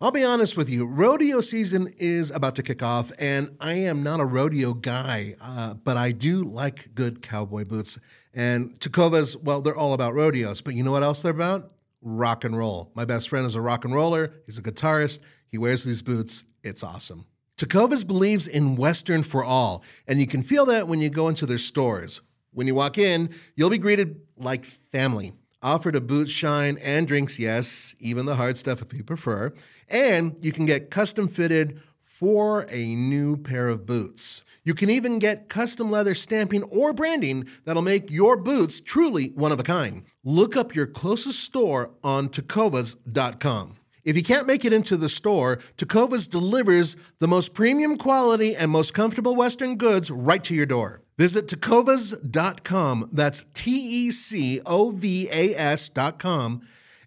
I'll be honest with you, rodeo season is about to kick off, and I am not a rodeo guy, but I do like good cowboy boots. And Tecovas, well, they're all about rodeos, but you know what else they're about? Rock and roll. My best friend is a rock and roller. He's a guitarist. He wears these boots. It's awesome. Tecovas believes in Western for all, and you can feel that when you go into their stores. When you walk in, you'll be greeted like family. Offered a boot shine and drinks, yes, even the hard stuff if you prefer. And you can get custom fitted for a new pair of boots. You can even get custom leather stamping or branding that'll make your boots truly one of a kind. Look up your closest store on Tecovas.com. If you can't make it into the store, Tecovas delivers the most premium quality and most comfortable Western goods right to your door. Visit Tecovas.com, that's Tecovas.com,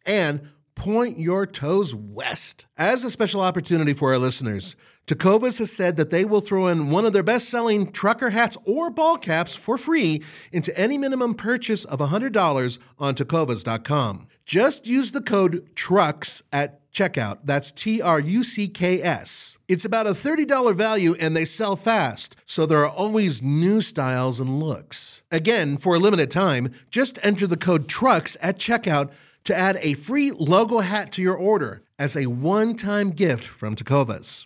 and point your toes west. As a special opportunity for our listeners, Tecovas has said that they will throw in one of their best-selling trucker hats or ball caps for free into any minimum purchase of $100 on Tecovas.com. Just use the code TRUCKS at checkout. That's TRUCKS. It's about a $30 value, and they sell fast, so there are always new styles and looks. Again, for a limited time, just enter the code TRUCKS at checkout to add a free logo hat to your order as a one-time gift from Tecovas.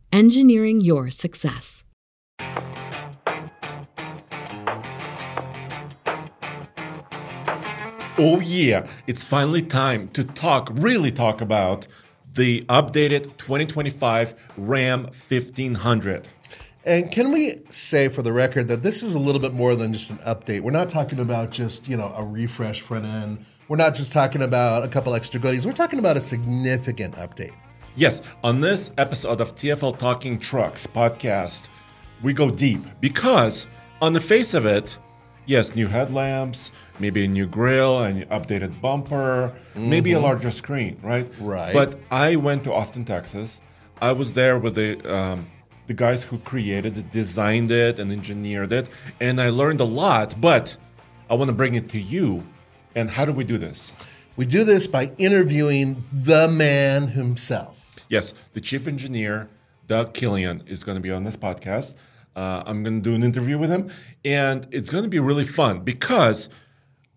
engineering your success. Oh yeah, it's finally time to really talk about the updated 2025 Ram 1500. And can we say for the record that this is a little bit more than just an update? We're not talking about just, a refresh front end. We're not just talking about a couple extra goodies. We're talking about a significant update. Yes, on this episode of TFL Talking Trucks podcast, we go deep because on the face of it, yes, new headlamps, maybe a new grille, an updated bumper, maybe a larger screen, right? Right. But I went to Austin, Texas. I was there with the guys who created it, designed it, and engineered it, and I learned a lot, but I want to bring it to you. And how do we do this? We do this by interviewing the man himself. Yes, the chief engineer, Doug Killian, is going to be on this podcast. I'm going to do an interview with him, and it's going to be really fun because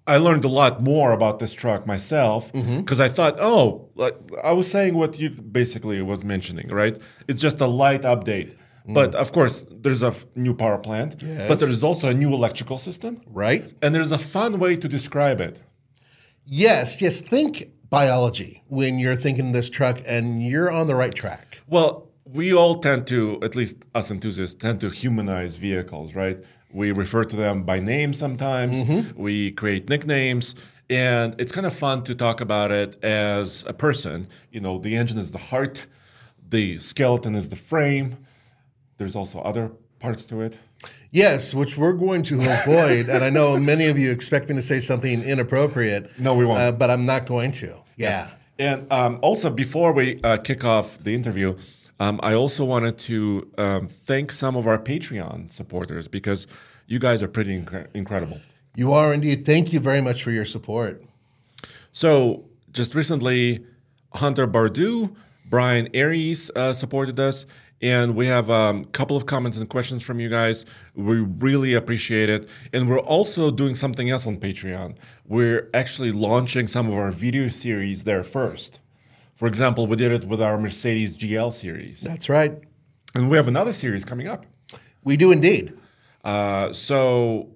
I learned a lot more about this truck myself because I thought, I was saying what you basically was mentioning, right? It's just a light update. But, of course, there's a new power plant, yes. But there's also a new electrical system. Right. And there's a fun way to describe it. Yes. Think biology when you're thinking this truck, and you're on the right track. Well, we all tend to, at least us enthusiasts, tend to humanize vehicles, right? We refer to them by name sometimes. We create nicknames. And it's kind of fun to talk about it as a person. The engine is the heart. The skeleton is the frame. There's also other parts to it. Yes, which we're going to avoid. And I know many of you expect me to say something inappropriate. No, we won't. But I'm not going to. Yeah. Yes. And also, before we kick off the interview, I also wanted to thank some of our Patreon supporters because you guys are pretty incredible. You are indeed. Thank you very much for your support. So just recently, Hunter Bardue, Brian Aries supported us. And we have a couple of comments and questions from you guys. We really appreciate it. And we're also doing something else on Patreon. We're actually launching some of our video series there first. For example, we did it with our Mercedes GL series. That's right. And we have another series coming up. We do indeed. So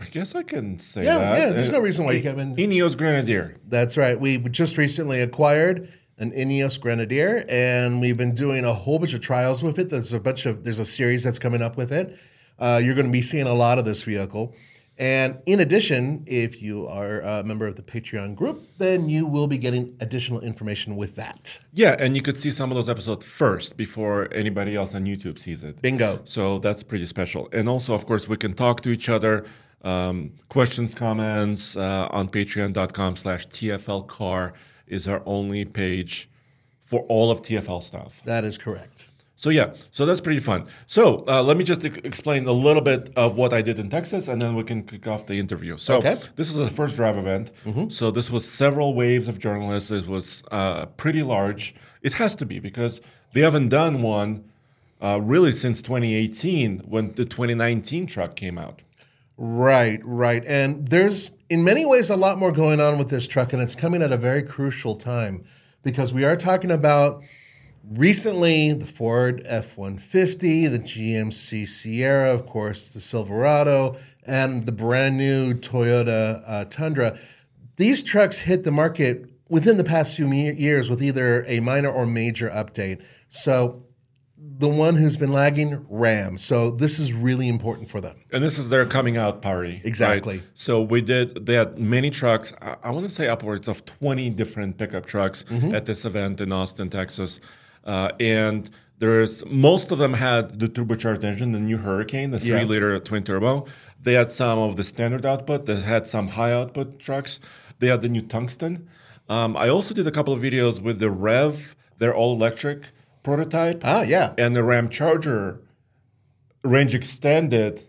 I guess I can say that. Yeah, there's no reason why you can't. Ineos Grenadier. That's right. We just recently acquired an Ineos Grenadier, and we've been doing a whole bunch of trials with it. There's a series that's coming up with it. You're going to be seeing a lot of this vehicle. And in addition, if you are a member of the Patreon group, then you will be getting additional information with that. Yeah, and you could see some of those episodes first before anybody else on YouTube sees it. Bingo. So that's pretty special. And also, of course, we can talk to each other. Questions, comments on patreon.com/TFLcar is our only page for all of TFL stuff. That is correct. So yeah, so that's pretty fun. So let me just explain a little bit of what I did in Texas, and then we can kick off the interview. So this was the first drive event. Mm-hmm. So this was several waves of journalists. It was pretty large. It has to be because they haven't done one really since 2018 when the 2019 truck came out. Right, right. And there's in many ways a lot more going on with this truck, and it's coming at a very crucial time because we are talking about recently, the Ford F-150, the GMC Sierra, of course, the Silverado, and the brand new Toyota Tundra. These trucks hit the market within the past few years with either a minor or major update. So the one who's been lagging, RAM. So this is really important for them. And this is their coming out party. Exactly. Right? So they had many trucks. I want to say upwards of 20 different pickup trucks at this event in Austin, Texas. And most of them had the turbocharged engine, the new Hurricane, the 3-liter twin turbo. They had some of the standard output. They had some high output trucks. They had the new Tungsten. I also did a couple of videos with the REV, their all-electric prototype. Ah, yeah. And the RAM Charger range extended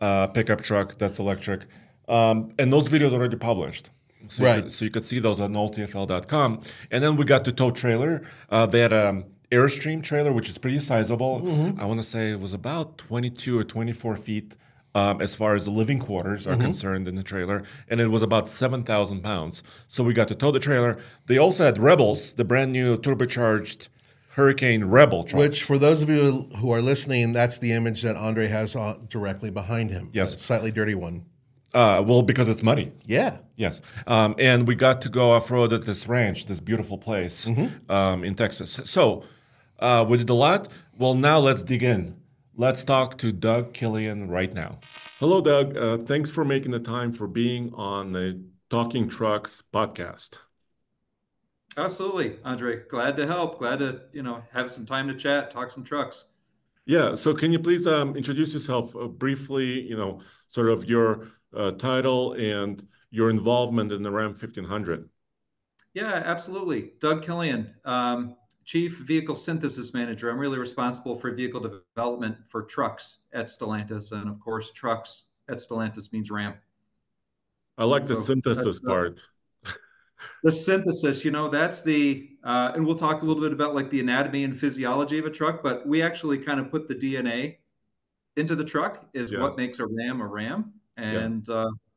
pickup truck that's electric. And those videos are already published. So right. So you could see those on alltfl.com. And then we got to tow trailer. They had an Airstream trailer, which is pretty sizable. Mm-hmm. I want to say it was about 22 or 24 feet as far as the living quarters are concerned in the trailer. And it was about 7,000 pounds. So we got to tow the trailer. They also had Rebels, the brand new turbocharged Hurricane Rebel truck. Which, for those of you who are listening, that's the image that Andre has directly behind him. Yes. A slightly dirty one. Well, because it's muddy. Yeah. Yes. And we got to go off-road at this ranch, this beautiful place in Texas. So we did a lot. Well, now let's dig in. Let's talk to Doug Killian right now. Hello, Doug. Thanks for making the time for being on the Talking Trucks podcast. Absolutely, Andre. Glad to help. Glad to, have some time to chat, talk some trucks. Yeah. So can you please introduce yourself briefly, sort of your title and your involvement in the RAM 1500. Yeah, absolutely. Doug Killian, Chief Vehicle Synthesis Manager. I'm really responsible for vehicle development for trucks at Stellantis. And of course, trucks at Stellantis means RAM. I like the synthesis part. The synthesis, that's the, and we'll talk a little bit about like the anatomy and physiology of a truck, but we actually kind of put the DNA into the truck is what makes a RAM a RAM. And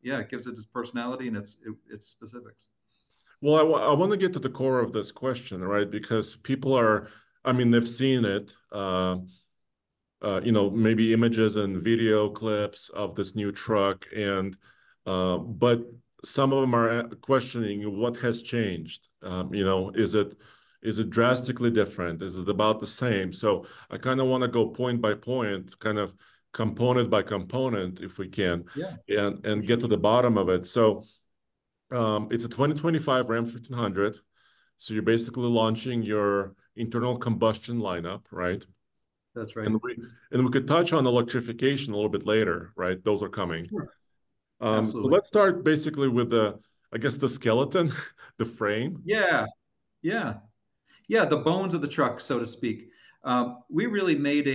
it gives it its personality and its specifics. Well, I want to get to the core of this question, right? Because people they've seen it, maybe images and video clips of this new truck, and but some of them are questioning what has changed. Is it drastically different? Is it about the same? So I kind of want to go point by point, kind of component by component, if we can, and get to the bottom of it. So it's a 2025 RAM 1500. So you're basically launching your internal combustion lineup, right? That's right. And we could touch on electrification a little bit later, right? Those are coming. Sure. So let's start basically with the skeleton, the frame. Yeah, the bones of the truck, so to speak. We really made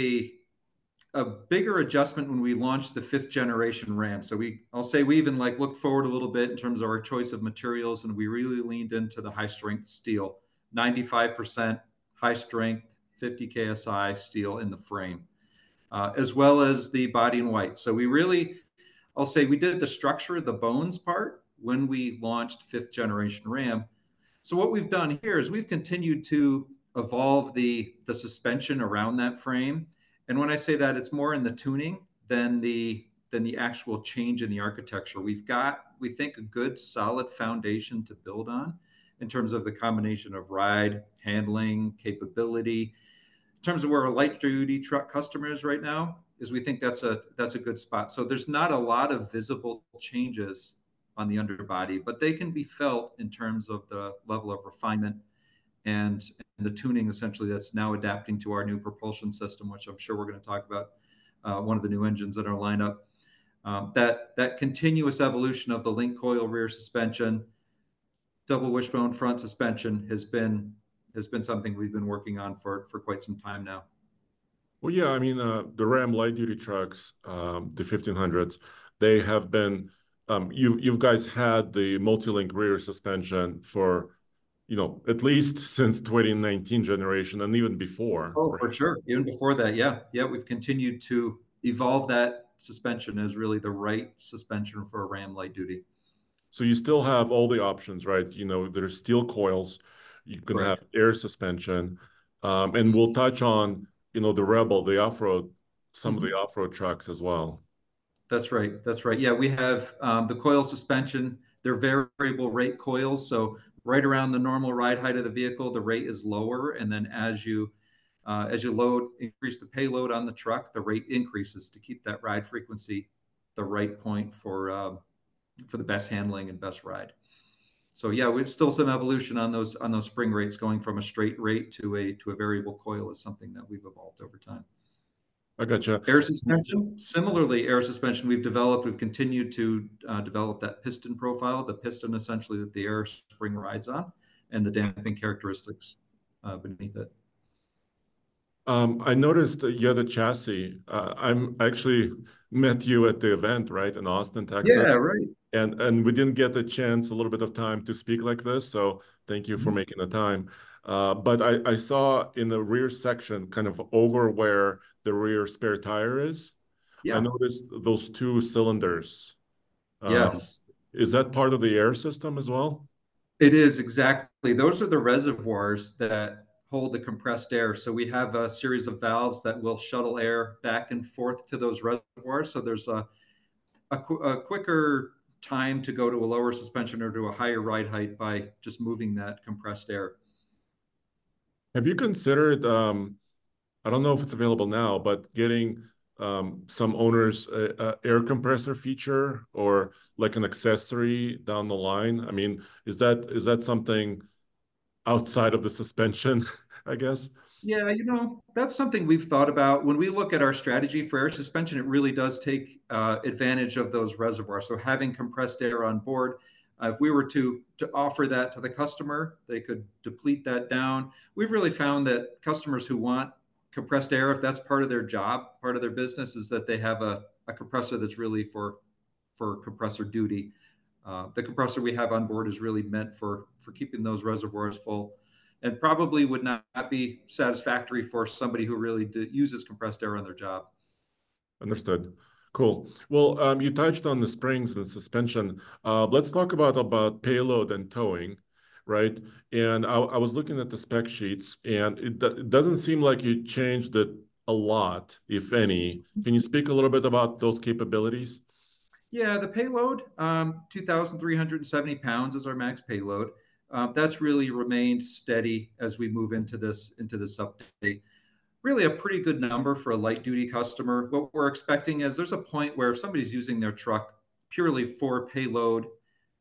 a bigger adjustment when we launched the 5th generation RAM. So we even like looked forward a little bit in terms of our choice of materials, and we really leaned into the high strength steel, 95% high strength, 50 KSI steel in the frame, as well as the body in white. So we really, we did the structure, the bones part when we launched 5th generation RAM. So what we've done here is we've continued to evolve the suspension around that frame. And when I say that, it's more in the tuning than the actual change in the architecture. We've got, we think, a good solid foundation to build on in terms of the combination of ride, handling, capability, in terms of where a light duty truck customer is right now, is we think that's a good spot. So there's not a lot of visible changes on the underbody, but they can be felt in terms of the level of refinement and the tuning essentially that's now adapting to our new propulsion system, which I'm sure we're going to talk about, one of the new engines in our lineup. That continuous evolution of the link coil rear suspension, double wishbone front suspension has been something we've been working on for quite some time now. Well, yeah, I mean, the Ram light duty trucks, the 1500s, they have been, you guys had the multi-link rear suspension for, you know, at least since 2019 generation and even before. Oh, right? For sure. Even before that. Yeah. Yeah. We've continued to evolve that suspension as really the right suspension for a Ram light duty. So you still have all the options, right? You know, there's steel coils, you can have air suspension, and we'll touch on, you know, the Rebel, the off-road, some of the off-road trucks as well. That's right. That's right. Yeah, we have the coil suspension. They're variable rate coils. So right around the normal ride height of the vehicle, the rate is lower. And then as you load, increase the payload on the truck, the rate increases to keep that ride frequency the right point for the best handling and best ride. So yeah, we've still some evolution on those spring rates, going from a straight rate to a variable coil is something that we've evolved over time. I gotcha. Air suspension, similarly, air suspension we've developed. We've continued to develop that piston profile, the piston essentially that the air spring rides on, and the damping characteristics beneath it. I noticed you had a chassis. I'm actually met you at the event, right, in Austin, Texas. Yeah, right. And we didn't get a chance, a little bit of time to speak like this. So thank you for making the time. But I saw in the rear section, kind of over where the rear spare tire is, yeah, I noticed those two cylinders. Yes. Is that part of the air system as well? It is, exactly. Those are the reservoirs that hold the compressed air. So we have a series of valves that will shuttle air back and forth to those reservoirs. So there's a quicker time to go to a lower suspension or to a higher ride height by just moving that compressed air. Have you considered, I don't know if it's available now, but getting some owners an air compressor feature or like an accessory down the line? I mean, is that something outside of the suspension, I guess? Yeah, you know, that's something we've thought about. When we look at our strategy for air suspension, it really does take advantage of those reservoirs. So having compressed air on board, if we were to offer that to the customer, they could deplete that down. We've really found that customers who want compressed air, if that's part of their job, part of their business, is that they have a compressor that's really for compressor duty. The compressor we have on board is really meant for keeping those reservoirs full, and probably would not be satisfactory for somebody who really uses compressed air on their job. Understood. Cool. Well, you touched on the springs and the suspension. Let's talk about payload and towing, right? And I was looking at the spec sheets, and it doesn't seem like you changed it a lot, if any. Can you speak a little bit about those capabilities? Yeah, the payload, 2,370 pounds is our max payload. That's really remained steady as we move into this update. Really a pretty good number for a light duty customer. What we're expecting is there's a point where if somebody's using their truck purely for payload,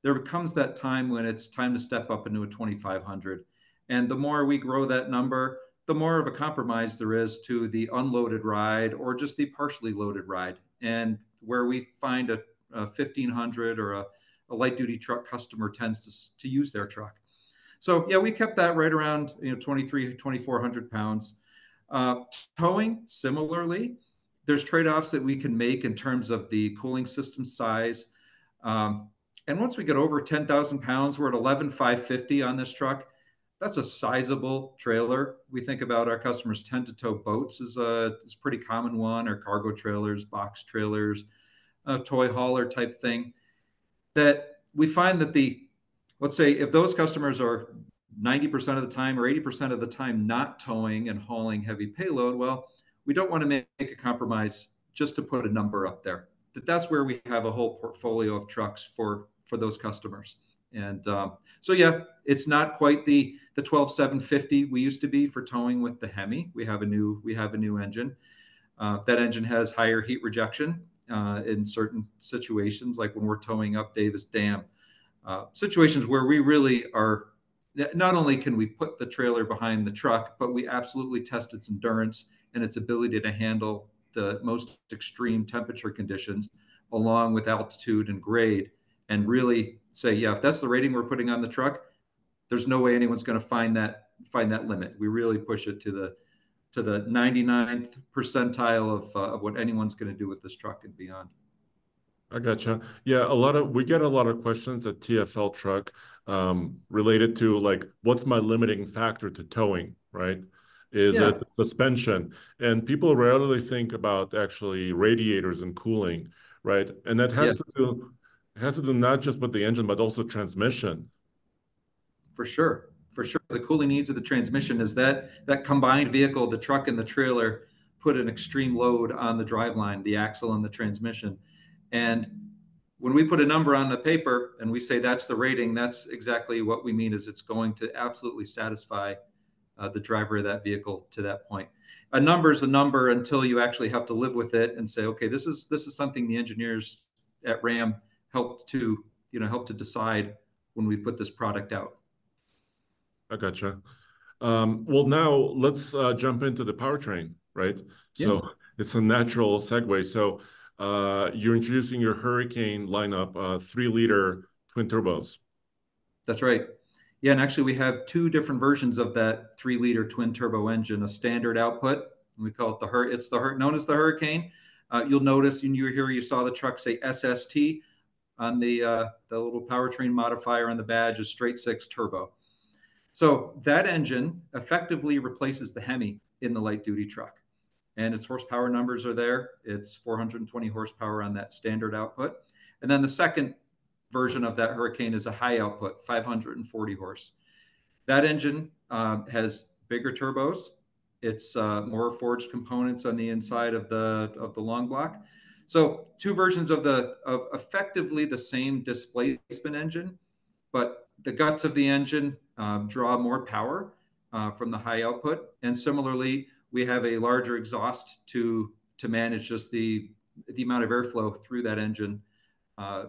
there comes that time when it's time to step up into a 2,500. And the more we grow that number, the more of a compromise there is to the unloaded ride or just the partially loaded ride. And where we find a 1,500 or a light duty truck customer tends to use their truck. So yeah, we kept that right around, you know, 2,400 pounds. Towing, similarly, there's trade-offs that we can make in terms of the cooling system size. And once we get over 10,000 pounds, we're at 11,550 on this truck. That's a sizable trailer. We think about our customers tend to tow boats is a pretty common one, or cargo trailers, box trailers, a toy hauler type thing. That we find that let's say if those customers are 90% of the time or 80% of the time not towing and hauling heavy payload, well, we don't want to make a compromise just to put a number up there. That's where we have a whole portfolio of trucks for those customers. And so, yeah, it's not quite the 12750 we used to be for towing with the Hemi. We have a new engine. That engine has higher heat rejection in certain situations, like when we're towing up Davis Dam, situations where we really are, not only can we put the trailer behind the truck, but we absolutely test its endurance and its ability to handle the most extreme temperature conditions along with altitude and grade, and really say, yeah, if that's the rating we're putting on the truck, there's no way anyone's going to find that limit. We really push it to the 99th percentile of what anyone's going to do with this truck and beyond. I gotcha. Yeah, we get a lot of questions at TFL Truck related to, like, what's my limiting factor to towing, right? Is it suspension? And people rarely think about actually radiators and cooling, right? And that has to do not just with the engine, but also transmission. For sure. For sure. The cooling needs of the transmission is that combined vehicle, the truck and the trailer, put an extreme load on the driveline, the axle and the transmission. And when we put a number on the paper and we say that's the rating, that's exactly what we mean, is it's going to absolutely satisfy the driver of that vehicle to that point. A number is a number until you actually have to live with it and say, okay, this is something the engineers at RAM helped to decide when we put this product out. I gotcha. Well, now let's jump into the powertrain, right? Yeah. So it's a natural segue. So you're introducing your Hurricane lineup, 3-liter twin turbos. That's right. Yeah, and actually we have two different versions of that 3-liter twin turbo engine, a standard output, and we call it known as the Hurricane. You'll notice when you were here, you saw the truck say SST on the little powertrain modifier on the badge, is straight six turbo. So that engine effectively replaces the Hemi in the light duty truck, and its horsepower numbers are there. It's 420 horsepower on that standard output. And then the second version of that Hurricane is a high output, 540 horse. That engine has bigger turbos. It's more forged components on the inside of the long block. So two versions of effectively the same displacement engine, but the guts of the engine draw more power from the high output. And similarly, we have a larger exhaust to manage just the amount of airflow through that engine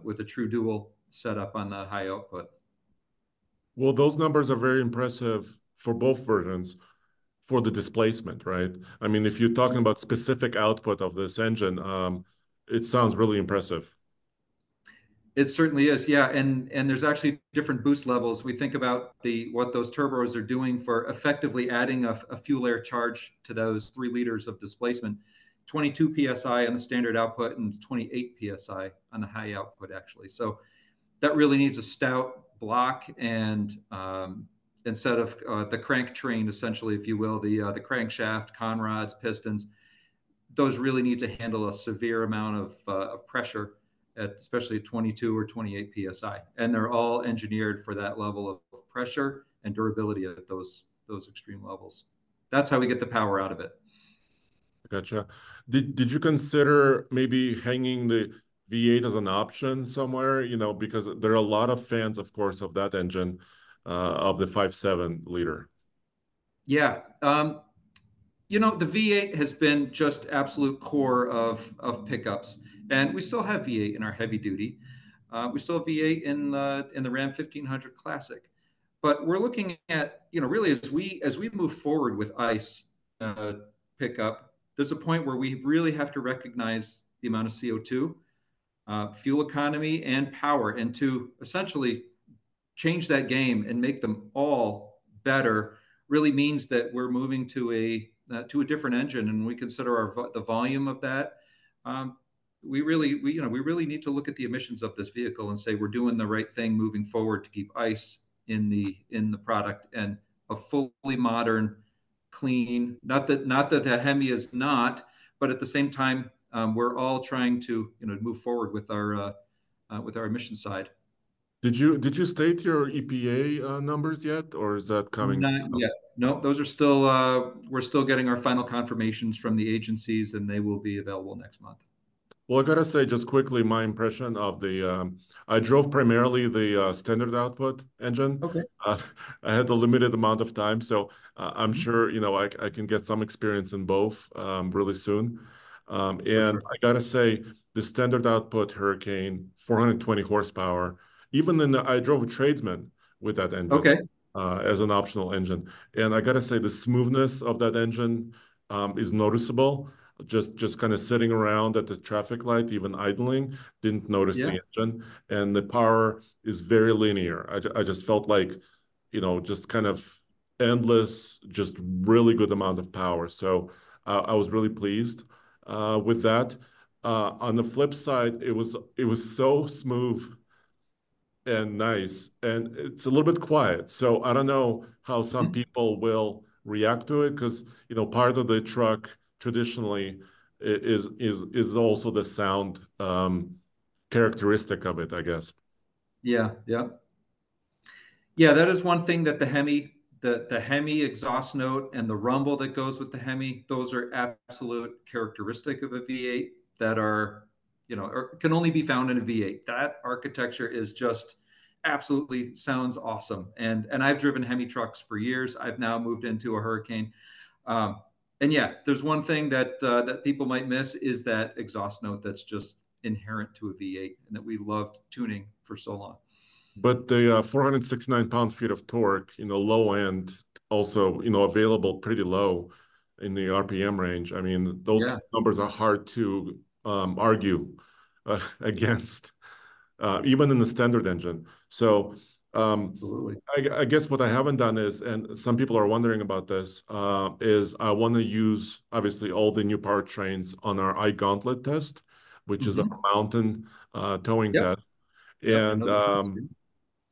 with a true dual setup on the high output. Well, those numbers are very impressive for both versions for the displacement, right? I mean, if you're talking about specific output of this engine, it sounds really impressive. It certainly is, yeah. And there's actually different boost levels. We think about what those turbos are doing for effectively adding a fuel air charge to those 3 liters of displacement. 22 PSI on the standard output and 28 PSI on the high output, actually. So that really needs a stout block and instead of the crank train, essentially, if you will, the crankshaft, conrods, pistons, those really need to handle a severe amount of pressure, especially 22 or 28 PSI. And they're all engineered for that level of pressure and durability at those extreme levels. That's how we get the power out of it. Gotcha. Did you consider maybe hanging the V8 as an option somewhere? You know, because there are a lot of fans, of course, of that engine, of the 5.7 liter. Yeah. You know, the V8 has been just absolute core of pickups. And we still have V8 in our heavy duty. We still have V8 in the Ram 1500 Classic. But we're looking at, you know, really as we move forward with ICE pickup, there's a point where we really have to recognize the amount of CO2, fuel economy, and power, and to essentially change that game and make them all better really means that we're moving to a different engine, and we consider the volume of that. We really need to look at the emissions of this vehicle and say we're doing the right thing moving forward to keep ICE in the product, and a fully modern, clean. Not that the Hemi is not, but at the same time, we're all trying to move forward with our emission side. Did you state your EPA numbers yet, or is that coming? Not yet. No, those are still we're still getting our final confirmations from the agencies, and they will be available next month. Well, I gotta say just quickly my impression of the, I drove primarily the standard output engine. Okay. I had a limited amount of time, so I'm sure, you know, I can get some experience in both really soon. And sure. I gotta say the standard output Hurricane, 420 horsepower, even in the, I drove a Tradesman with that engine as an optional engine. And I gotta say the smoothness of that engine is noticeable. Just kind of sitting around at the traffic light, even idling, didn't notice the engine. And the power is very linear. I just felt like, you know, just kind of endless, just really good amount of power. So I was really pleased with that. On the flip side, it was so smooth and nice, and it's a little bit quiet. So I don't know how some people will react to it, because, you know, part of the truck traditionally is also the sound characteristic of it, I guess. Yeah, that is one thing that the Hemi, the Hemi exhaust note and the rumble that goes with the Hemi, those are absolute characteristic of a V8 that are, you know, can only be found in a V8. That architecture is just absolutely sounds awesome. And I've driven Hemi trucks for years. I've now moved into a Hurricane. And yeah, there's one thing that that people might miss is that exhaust note that's just inherent to a V8 and that we loved tuning for so long. But the 469 pound-feet of torque, you know, low end, also, you know, available pretty low in the RPM range. I mean, those numbers are hard to argue against, even in the standard engine. So absolutely. I guess what I haven't done is, and some people are wondering about this, is I want to use, obviously, all the new powertrains on our iGauntlet test, which is a mountain towing test. And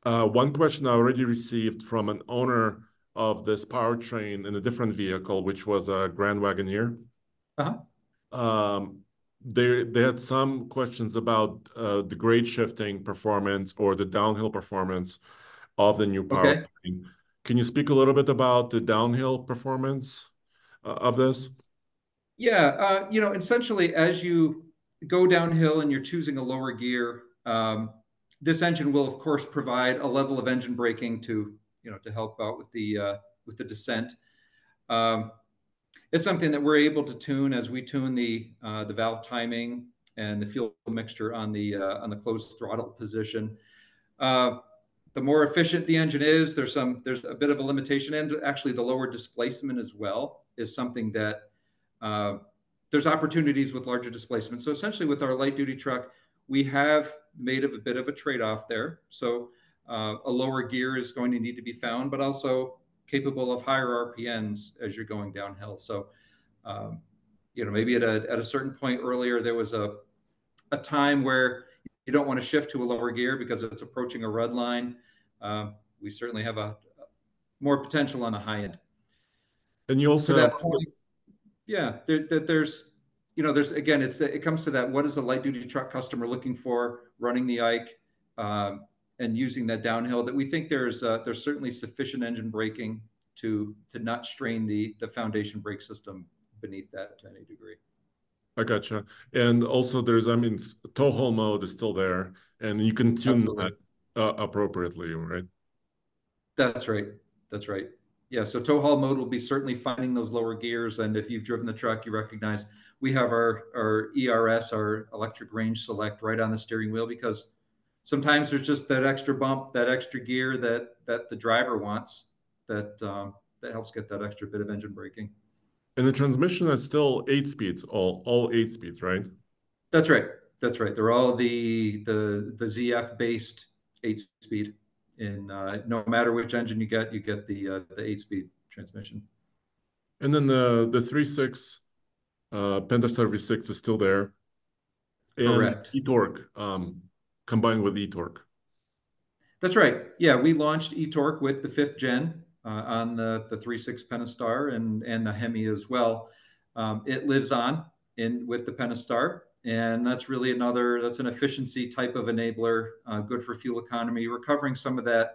one question I already received from an owner of this powertrain in a different vehicle, which was a Grand Wagoneer. They had some questions about the grade shifting performance or the downhill performance of the new powertrain. Can you speak a little bit about the downhill performance of this? You know, essentially, as you go downhill and you're choosing a lower gear, this engine will, of course, provide a level of engine braking to, you know, to help out with the descent. It's something that we're able to tune as we tune the valve timing and the fuel mixture on the closed throttle position. The more efficient the engine is, there's a bit of a limitation, and actually the lower displacement as well is something that there's opportunities with larger displacement. So essentially, with our light duty truck, we have made a bit of a trade-off there. So a lower gear is going to need to be found, but also capable of higher RPMs as you're going downhill. So, you know, maybe at a certain point earlier, there was a time where you don't want to shift to a lower gear because it's approaching a red line. We certainly have a more potential on a high end. And you also, to that point, there's, you know, there's, again, it comes to that, what is the light duty truck customer looking for running the Ike, and using that downhill, that we think there's certainly sufficient engine braking to not strain the foundation brake system beneath that to any degree. I gotcha. And also there's, I mean, toehold mode is still there, and you can tune that appropriately, right? That's right. Yeah, so toehold mode will be certainly finding those lower gears, and if you've driven the truck, you recognize we have our ERS, our electric range select, right on the steering wheel, because sometimes there's just that extra bump, that extra gear that the driver wants that helps get that extra bit of engine braking. And the transmission is still 8 speeds, all 8 speeds, right? That's right. They're all the ZF-based 8-speed. And no matter which engine you get the 8-speed transmission. And then the 3.6 Pentastar V6 is still there. And correct. E-Torque. Combined with E-Torque. That's right. Yeah, we launched E-Torque with the 5th gen on the 3.6 Pentastar and the Hemi as well. It lives on with the Pentastar, and that's really that's an efficiency type of enabler, good for fuel economy, recovering some of the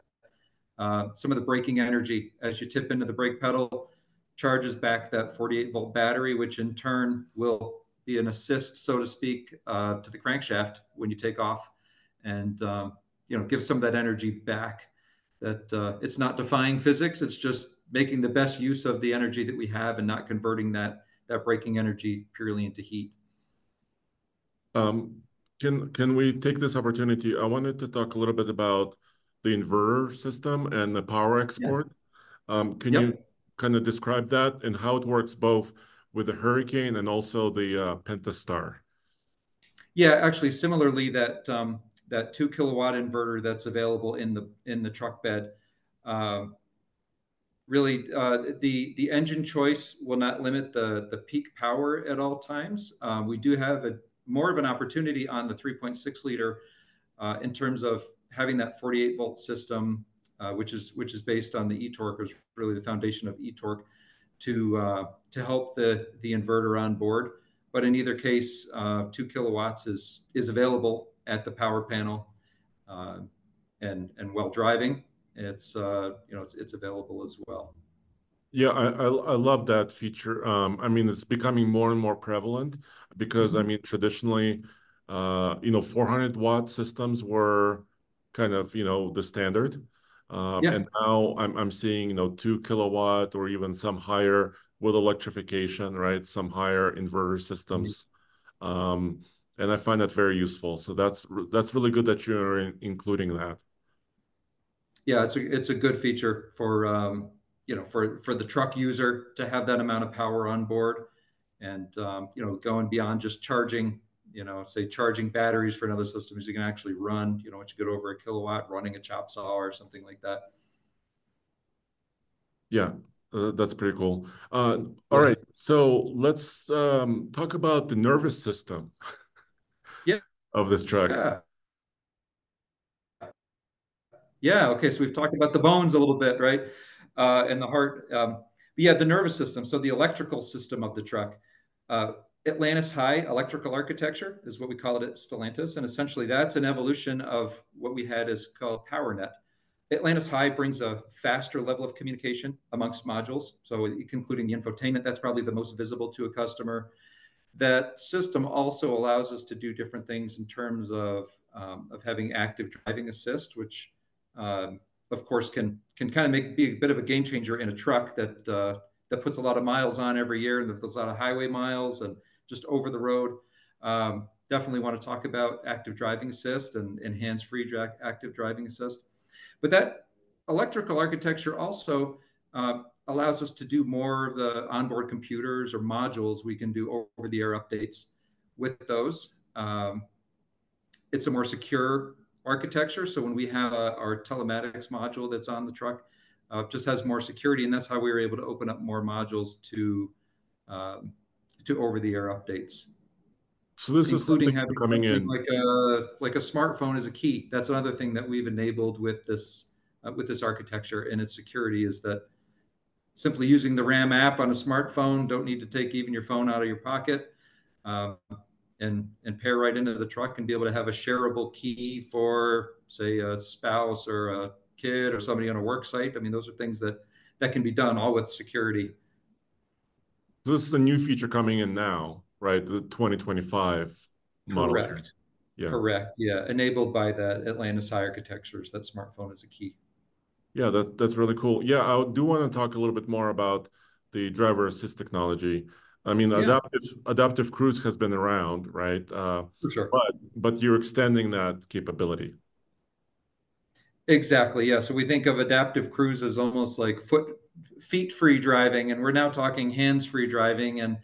braking energy as you tip into the brake pedal, charges back that 48-volt battery, which in turn will be an assist, so to speak, to the crankshaft when you take off, and you know, give some of that energy back. That it's not defying physics; it's just making the best use of the energy that we have and not converting that braking energy purely into heat. Can we take this opportunity? I wanted to talk a little bit about the inverter system and the power export. Yeah. Can you kind of describe that and how it works both with the Hurricane and also the Pentastar? Yeah, actually, similarly, that that 2 kilowatt inverter that's available in the truck bed. Really, the engine choice will not limit the peak power at all times. We do have more of an opportunity on the 3.6 liter in terms of having that 48 volt system, which is based on the E-Torque, is really the foundation of E-Torque, to help the inverter on board. But in either case, 2 kilowatts is available at the power panel, and while driving, it's you know, it's available as well. Yeah, I love that feature. I mean, it's becoming more and more prevalent because I mean, traditionally, you know, 400-watt systems were kind of, you know, the standard. And now I'm seeing, you know, 2 kilowatt or even some higher with electrification, right? Some higher inverter systems. And I find that very useful. So that's really good that you're including that. Yeah, it's a good feature for, you know, for the truck user to have that amount of power on board, and, you know, going beyond just charging, you know, say charging batteries for another system. You can actually run, you know, once you get over a kilowatt, running a chop saw or something like that. Yeah, that's pretty cool. All right, so let's talk about the nervous system of this truck. Yeah, okay, so we've talked about the bones a little bit, right? And the heart. But yeah, the nervous system, so the electrical system of the truck. Atlantis High electrical architecture is what we call it at Stellantis. And essentially that's an evolution of what we had is called PowerNet. Atlantis High brings a faster level of communication amongst modules. So including the infotainment, that's probably the most visible to a customer. That system also allows us to do different things in terms of having active driving assist, which of course can kind of be a bit of a game changer in a truck that, that puts a lot of miles on every year, and there's a lot of highway miles and just over the road. Definitely want to talk about active driving assist and hands-free active driving assist. But that electrical architecture also allows us to do more of the onboard computers or modules. We can do over-the-air updates with those. It's a more secure architecture. So when we have our telematics module that's on the truck, just has more security, and that's how we were able to open up more modules to over-the-air updates. So this is something coming in like a smartphone is a key. That's another thing that we've enabled with this architecture and its security, is that simply using the RAM app on a smartphone. Don't need to take even your phone out of your pocket, and pair right into the truck and be able to have a shareable key for, say, a spouse or a kid or somebody on a work site. I mean, those are things that can be done all with security. This is a new feature coming in now, right? The 2025 model. Correct. Yeah. Correct. Yeah. Enabled by that Atlantis High architectures, that smartphone is a key. Yeah, that's really cool. Yeah, I do want to talk a little bit more about the driver assist technology. I mean, adaptive cruise has been around, right? For sure. But you're extending that capability. Exactly. Yeah. So we think of adaptive cruise as almost like feet-free driving, and we're now talking hands-free driving, and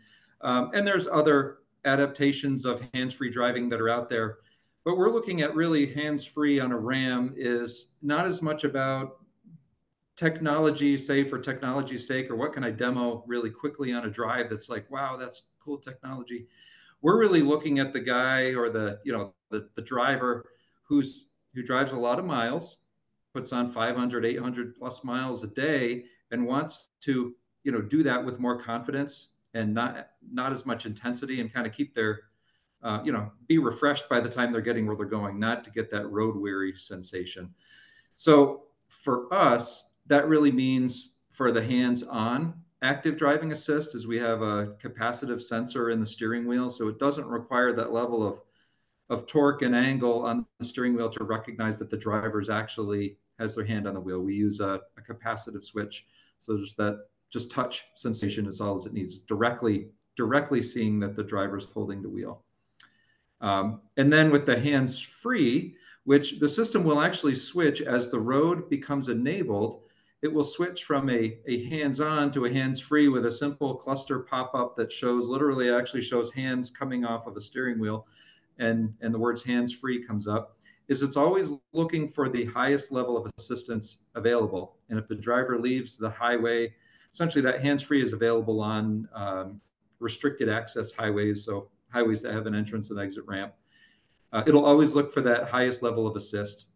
there's other adaptations of hands-free driving that are out there. But we're looking at really hands-free on a RAM is not as much about technology, say for technology's sake, or what can I demo really quickly on a drive that's like, wow, that's cool technology. We're really looking at the guy or the driver who drives a lot of miles, puts on 500, 800 plus miles a day, and wants to, you know, do that with more confidence and not as much intensity, and kind of keep their, you know, be refreshed by the time they're getting where they're going, not to get that road weary sensation. So for us, that really means for the hands-on Active driving assist is we have a capacitive sensor in the steering wheel, so it doesn't require that level of torque and angle on the steering wheel to recognize that the driver's actually has their hand on the wheel. We use a capacitive switch, so just that just touch sensation is all as it needs, directly seeing that the driver's holding the wheel. And then with the hands-free, which the system will actually switch as the road becomes enabled, it will switch from a hands-on to a hands-free with a simple cluster pop-up that shows, literally actually shows hands coming off of a steering wheel, and the words hands-free comes up, is it's always looking for the highest level of assistance available. And if the driver leaves the highway, essentially that hands-free is available on restricted access highways, so highways that have an entrance and exit ramp. It'll always look for that highest level of assist.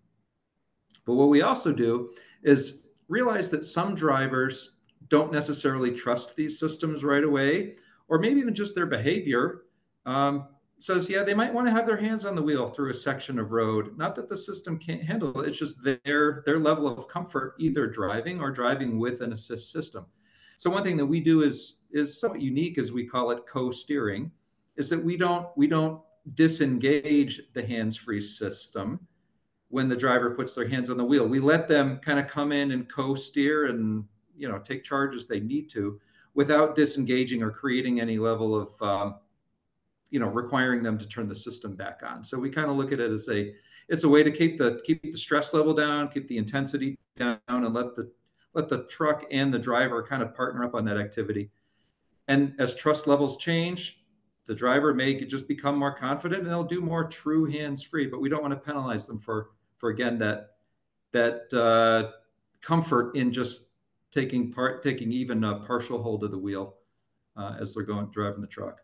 But what we also do is realize that some drivers don't necessarily trust these systems right away, or maybe even just their behavior says, yeah, they might want to have their hands on the wheel through a section of road. Not that the system can't handle it, it's just their level of comfort either driving or driving with an assist system. So one thing that we do is somewhat unique, as we call it co-steering, is that we don't disengage the hands-free system when the driver puts their hands on the wheel. We let them kind of come in and co-steer and, you know, take charge as they need to without disengaging or creating any level of, you know, requiring them to turn the system back on. So we kind of look at it as it's a way to keep the stress level down, keep the intensity down, and let the truck and the driver kind of partner up on that activity. And as trust levels change, the driver may just become more confident and they'll do more true hands-free, but we don't want to penalize them for again, that comfort in just taking even a partial hold of the wheel as they're driving the truck.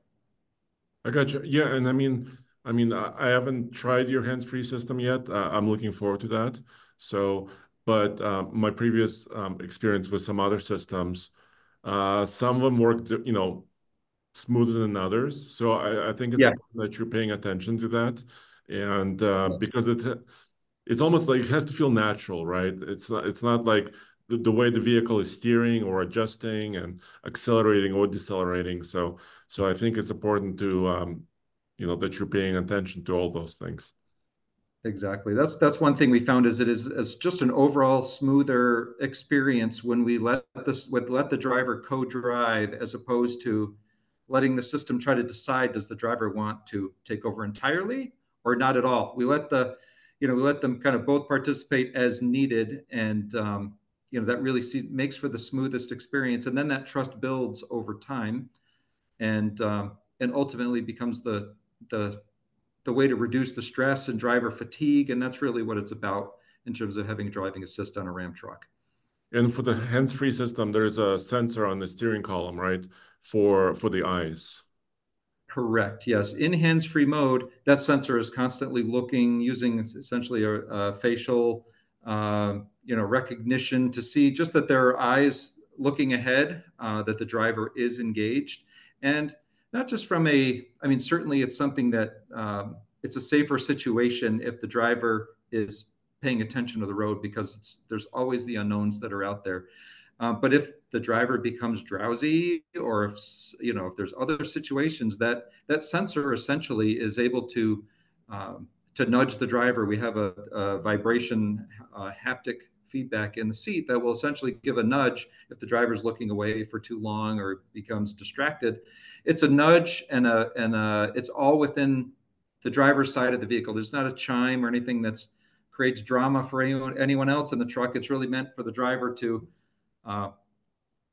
I got you. Yeah, and I mean, I haven't tried your hands-free system yet. I'm looking forward to that. So, but my previous experience with some other systems, some of them worked, you know, smoother than others. So I think it's important that you're paying attention to that. And because it's almost like it has to feel natural, right? It's not like the way the vehicle is steering or adjusting and accelerating or decelerating. So I think it's important to, you know, that you're paying attention to all those things. Exactly. That's one thing we found is just an overall smoother experience when we let the driver co-drive, as opposed to letting the system try to decide, does the driver want to take over entirely or not at all? We let them kind of both participate as needed. And, you know, that really makes for the smoothest experience. And then that trust builds over time and ultimately becomes the way to reduce the stress and driver fatigue. And that's really what it's about in terms of having driving assist on a RAM truck. And for the hands-free system, there's a sensor on the steering column, right? For the eyes. Correct, yes. In hands-free mode, that sensor is constantly looking, using essentially a facial you know, recognition to see just that there are eyes looking ahead, that the driver is engaged. And not just from certainly it's something that it's a safer situation if the driver is paying attention to the road, because there's always the unknowns that are out there. But if the driver becomes drowsy, or if, you know, if there's other situations, that sensor essentially is able to nudge the driver. We have a vibration haptic feedback in the seat that will essentially give a nudge if the driver's looking away for too long or becomes distracted. It's a nudge and it's all within the driver's side of the vehicle. There's not a chime or anything that creates drama for anyone else in the truck. It's really meant for the driver to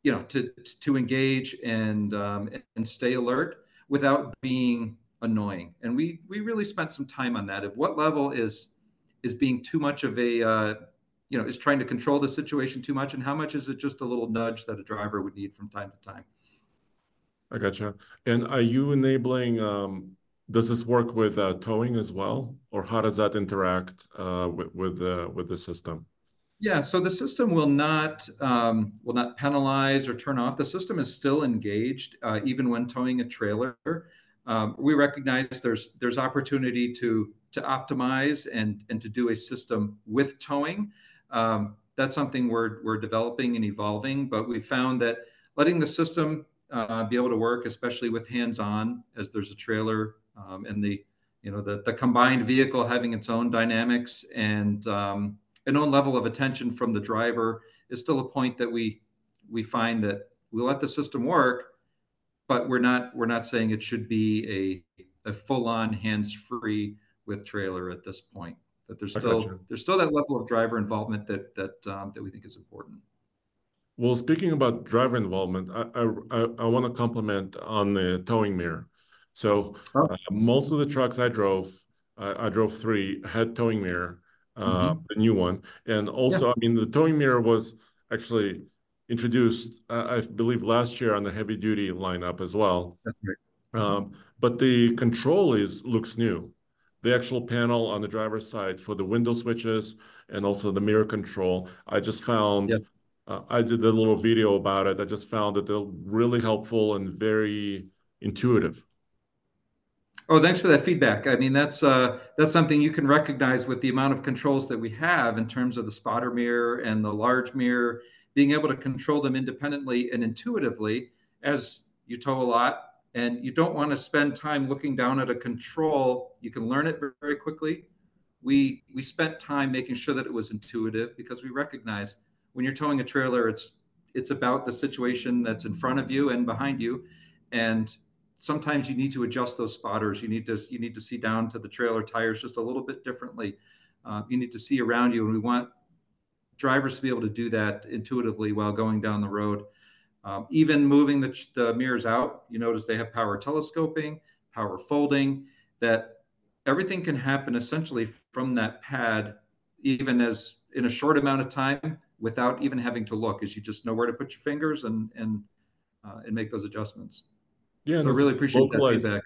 you know, to engage and stay alert without being annoying. And we really spent some time on that. At what level is being too much of a, you know, is trying to control the situation too much, and how much is it just a little nudge that a driver would need from time to time? I gotcha. And are you enabling, does this work with towing as well? Or how does that interact with the system? Yeah, so the system will not penalize or turn off. The system is still engaged even when towing a trailer. We recognize there's opportunity to optimize and to do a system with towing. That's something we're developing and evolving. But we found that letting the system be able to work, especially with hands-on, as there's a trailer and the combined vehicle having its own dynamics and an own level of attention from the driver is still a point that we find that we let the system work, but we're not saying it should be a full-on hands-free with trailer at this point. That there's still that level of driver involvement that we think is important. Well, speaking about driver involvement, I want to compliment on the towing mirror. So most of the trucks I drove three, had towing mirror, the new one. And also, yeah. I mean, the towing mirror was actually introduced, I believe, last year on the heavy duty lineup as well. That's right. But the control looks new. The actual panel on the driver's side for the window switches and also the mirror control. I just found, yep. I did a little video about it. I just found that they're really helpful and very intuitive. Oh, thanks for that feedback. I mean, that's something you can recognize with the amount of controls that we have in terms of the spotter mirror and the large mirror, being able to control them independently and intuitively as you tow a lot. And you don't want to spend time looking down at a control. You can learn it very quickly. We spent time making sure that it was intuitive, because we recognize when you're towing a trailer, it's about the situation that's in front of you and behind you. And sometimes you need to adjust those spotters. You need to see down to the trailer tires just a little bit differently. You need to see around you. And we want drivers to be able to do that intuitively while going down the road. Even moving the mirrors out, you notice they have power telescoping, power folding, that everything can happen essentially from that pad, even as in a short amount of time without even having to look, as you just know where to put your fingers and make those adjustments. Yeah, so I really appreciate that feedback.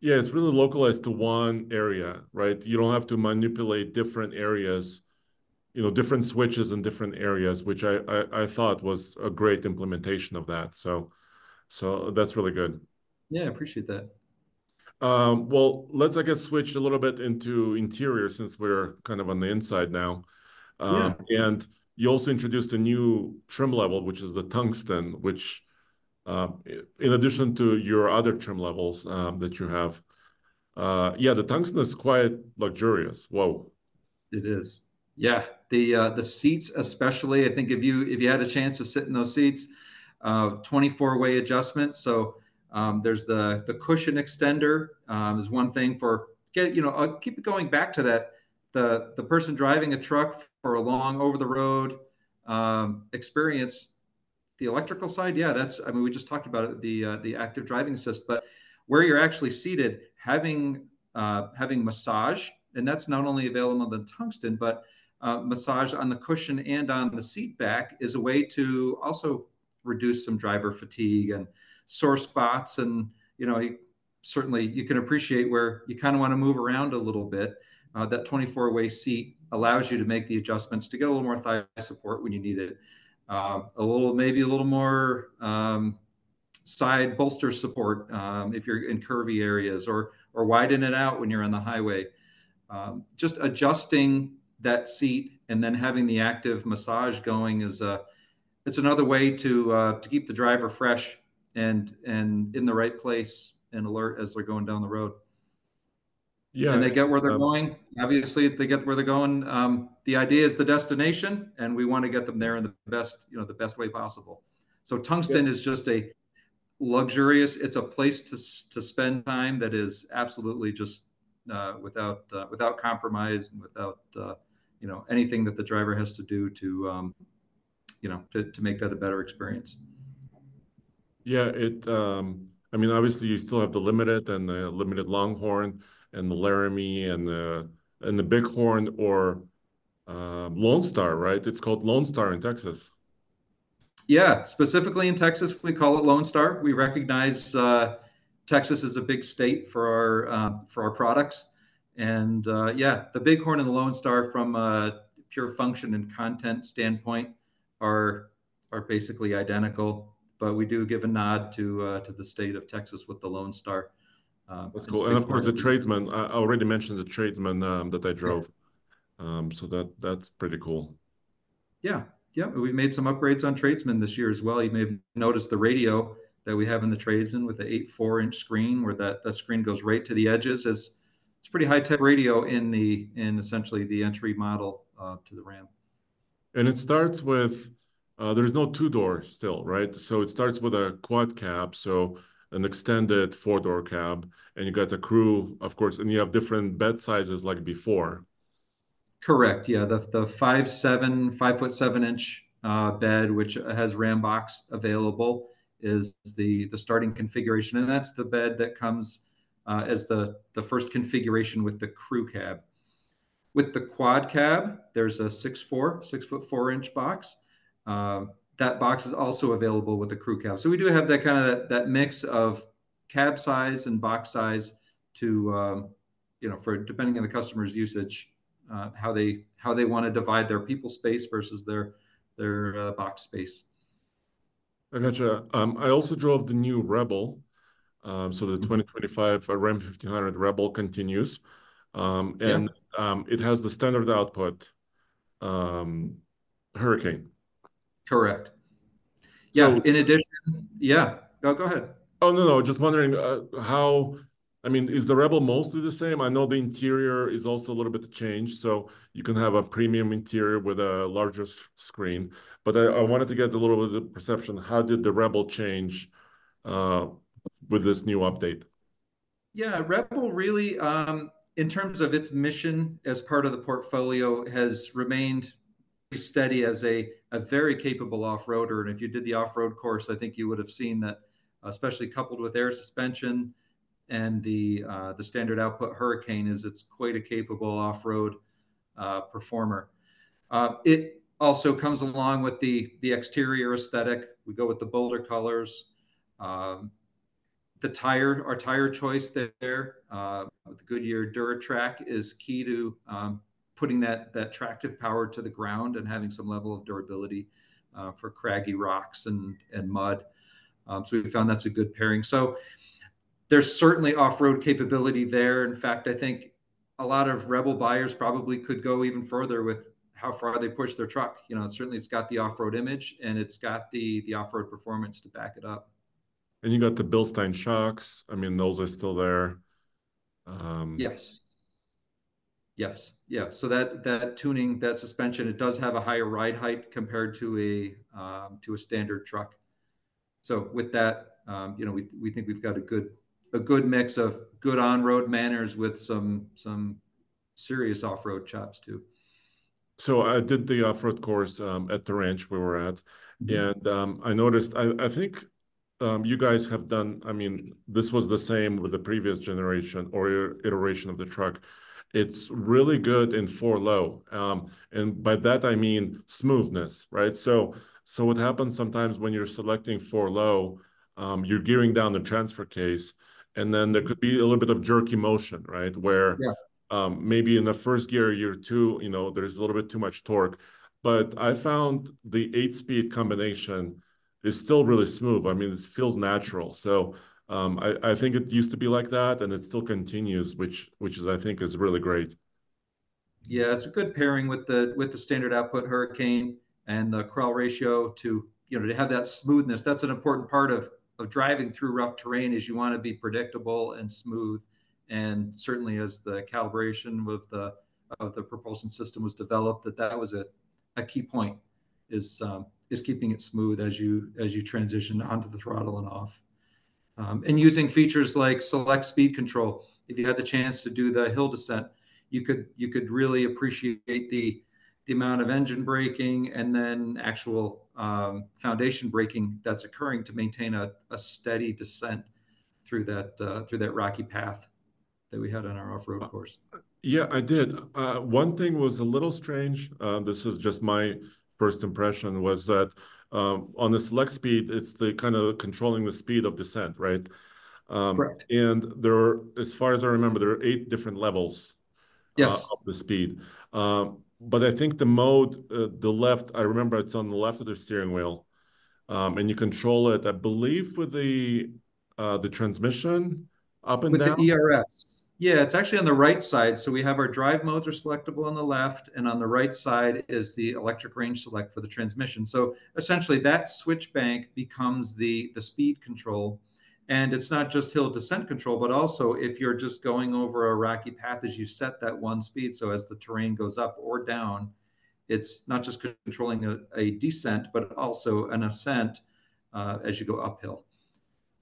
Yeah, it's really localized to one area, right? You don't have to manipulate different areas, different switches in different areas, which I thought was a great implementation of that. So that's really good. Yeah, I appreciate that. Well, let's, I guess, switch a little bit into interior, since we're kind of on the inside now. And you also introduced a new trim level, which is the tungsten, which in addition to your other trim levels that you have. The tungsten is quite luxurious. Whoa. It is. Yeah, the seats especially. I think if you had a chance to sit in those seats, 24-way adjustment. So there's the cushion extender is one thing for I'll keep going back to that. The person driving a truck for a long over the road experience, the electrical side. Yeah, we just talked about it, the active driving assist, but where you're actually seated, having massage, and that's not only available on the tungsten, but massage on the cushion and on the seat back is a way to also reduce some driver fatigue and sore spots. And, certainly you can appreciate where you kind of want to move around a little bit. That 24-way seat allows you to make the adjustments to get a little more thigh support when you need it. Maybe a little more side bolster support if you're in curvy areas, or widen it out when you're on the highway. Just adjusting that seat and then having the active massage going it's another way to keep the driver fresh and in the right place and alert as they're going down the road. Yeah, and they get where they're going. Obviously, if they get where they're going, the idea is the destination, and we want to get them there in the best the best way possible. So tungsten is just a luxurious. It's a place to spend time that is absolutely just. Without compromise and without anything that the driver has to do to make that a better experience. Yeah, it. I mean, obviously, you still have the Limited and the Limited Longhorn and the Laramie and the Bighorn or Lone Star, right? It's called Lone Star in Texas. Yeah, specifically in Texas, we call it Lone Star. We recognize. Texas is a big state for our products, and the Bighorn and the Lone Star, from a pure function and content standpoint, are basically identical. But we do give a nod to the state of Texas with the Lone Star. That's cool. And of course, the Tradesman. I already mentioned the Tradesman that I drove, so that's pretty cool. Yeah, yeah, we've made some upgrades on Tradesman this year as well. You may have noticed the radio that we have in the Tradesman with the 8.4-inch screen, where that screen goes right to the edges. It's pretty high-tech radio in essentially the entry model to the RAM. And it starts with there's no two-door still, right? So it starts with a quad cab, so an extended four-door cab, and you got a crew, of course, and you have different bed sizes like before. Correct. Yeah, the 5'7", 5'7" bed, which has RAM box available, is the starting configuration, and that's the bed that comes as the first configuration with the crew cab. With the quad cab, there's a 6'4", 6'4" box. That box is also available with the crew cab. So we do have that kind of that mix of cab size and box size to you know, for depending on the customer's usage. How they want to divide their people space versus their box space. I gotcha. I also drove the new Rebel, so the 2025 RAM 1500 Rebel continues, and yeah. It has the standard output Hurricane. Correct. Yeah. So, in addition, yeah. Oh, go ahead. Oh no, just wondering how. I mean, is the Rebel mostly the same? I know the interior is also a little bit changed, so you can have a premium interior with a larger screen. But I wanted to get a little bit of perception. How did the Rebel change with this new update? Yeah, Rebel really, in terms of its mission as part of the portfolio, has remained steady as a very capable off-roader. And if you did the off-road course, I think you would have seen that, especially coupled with air suspension, and the standard output Hurricane, is it's quite a capable off-road performer. It also comes along with the exterior aesthetic. We go with the bolder colors. Our tire choice there with the Goodyear Duratrac is key to putting that tractive power to the ground and having some level of durability for craggy rocks and mud. So we found that's a good pairing. So there's certainly off-road capability there. In fact, I think a lot of Rebel buyers probably could go even further with how far they push their truck. You know, certainly it's got the off-road image and it's got the off-road performance to back it up. And you got the Bilstein shocks. I mean, those are still there. Yes. Yeah. So that tuning, that suspension, it does have a higher ride height compared to a standard truck. So with that, you know, we think we've got a good mix of good on-road manners with some serious off-road chops too. So I did the off-road course at the ranch we were at, and I noticed, I think you guys have done, I mean, this was the same with the previous generation or iteration of the truck. It's really good in four low. And by that, I mean smoothness, right? So what happens sometimes when you're selecting four low, you're gearing down the transfer case, and then there could be a little bit of jerky motion, right? Where maybe in the first gear, year two, you know, there's a little bit too much torque. But I found the 8-speed combination is still really smooth. I mean, it feels natural. So I think it used to be like that, and it still continues, which is, I think, is really great. Yeah, it's a good pairing with the standard output Hurricane and the crawl ratio to, you know, to have that smoothness. That's an important part of driving through rough terrain, is you want to be predictable and smooth. And certainly as the calibration of the propulsion system was developed, that was a key point, is keeping it smooth as you transition onto the throttle and off, and using features like select speed control. If you had the chance to do the hill descent, you could really appreciate the amount of engine braking and then actual foundation braking that's occurring to maintain a steady descent through that rocky path that we had on our off-road course. Yeah, I did. One thing was a little strange. This is just my first impression, was that on the select speed, it's the kind of controlling the speed of descent, right? Correct. And there are, as far as I remember, there are 8 different levels of the speed. But I think the mode, the left, I remember it's on the left of the steering wheel, and you control it, I believe, with the transmission up and down. With the ERS. Yeah, it's actually on the right side. So we have our drive modes are selectable on the left, and on the right side is the electric range select for the transmission. So essentially that switch bank becomes the speed control. And it's not just hill descent control, but also if you're just going over a rocky path, as you set that one speed. So as the terrain goes up or down, it's not just controlling a descent, but also an ascent as you go uphill.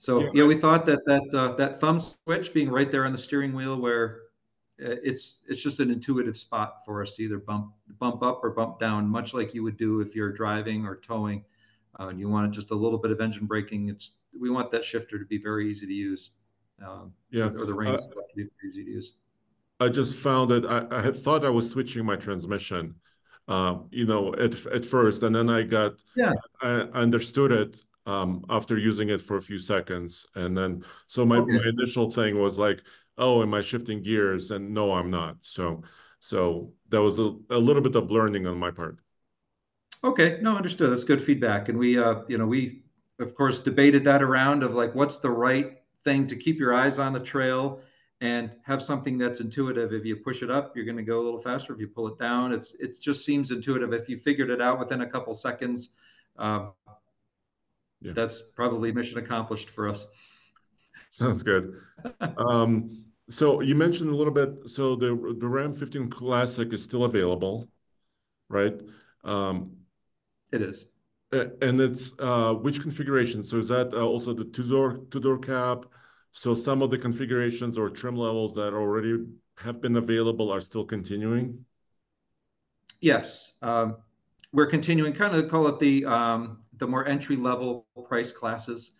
So yeah, we thought that that thumb switch being right there on the steering wheel, where it's just an intuitive spot for us to either bump up or bump down, much like you would do if you're driving or towing, and you want just a little bit of engine braking. We want that shifter to be very easy to use, or the range to be very easy to use. I just found that I had thought I was switching my transmission, at first, and then I got I understood it. After using it for a few seconds. And then, so my initial thing was like, oh, am I shifting gears? And no, I'm not. So that was a little bit of learning on my part. Okay, no, understood. That's good feedback. And we, we of course debated that around of like, what's the right thing to keep your eyes on the trail and have something that's intuitive. If you push it up, you're going to go a little faster. If you pull it down, it just seems intuitive. If you figured it out within a couple seconds, that's probably mission accomplished for us. Sounds good. So you mentioned a little bit, so the Ram 15 Classic is still available, right? It is. And it's which configuration? So is that also the two-door cab? So some of the configurations or trim levels that already have been available are still continuing? Yes. We're continuing, kind of call it the more entry-level price classes.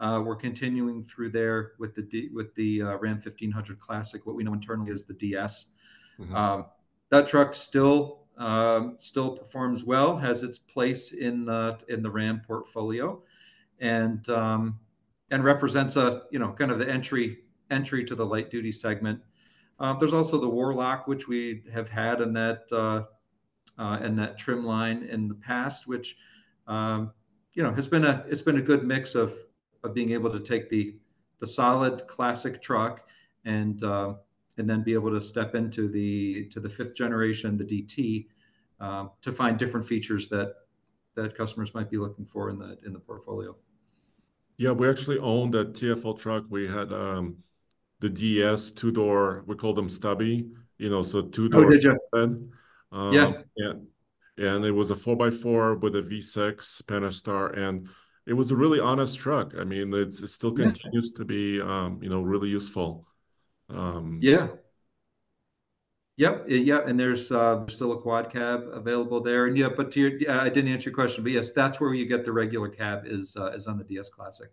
We're continuing through there with the Ram 1500 Classic, what we know internally as the DS. Mm-hmm. That truck still performs well, has its place in the Ram portfolio, and represents kind of the entry to the light-duty segment. There's also the Warlock, which we have had in that trim line in the past, which it's been a good mix of being able to take the solid classic truck and then be able to step into the fifth generation, the DT, to find different features that customers might be looking for in the portfolio. Yeah, we actually owned a TFL truck. We had the DS two-door. We call them stubby, so two-door. Oh, did you? And it was a 4x4 with a V6 Pentastar, and it was a really honest truck. I mean, it still continues to be, really useful. And there's still a quad cab available there. And but I didn't answer your question, but yes, that's where you get the regular cab is on the DS Classic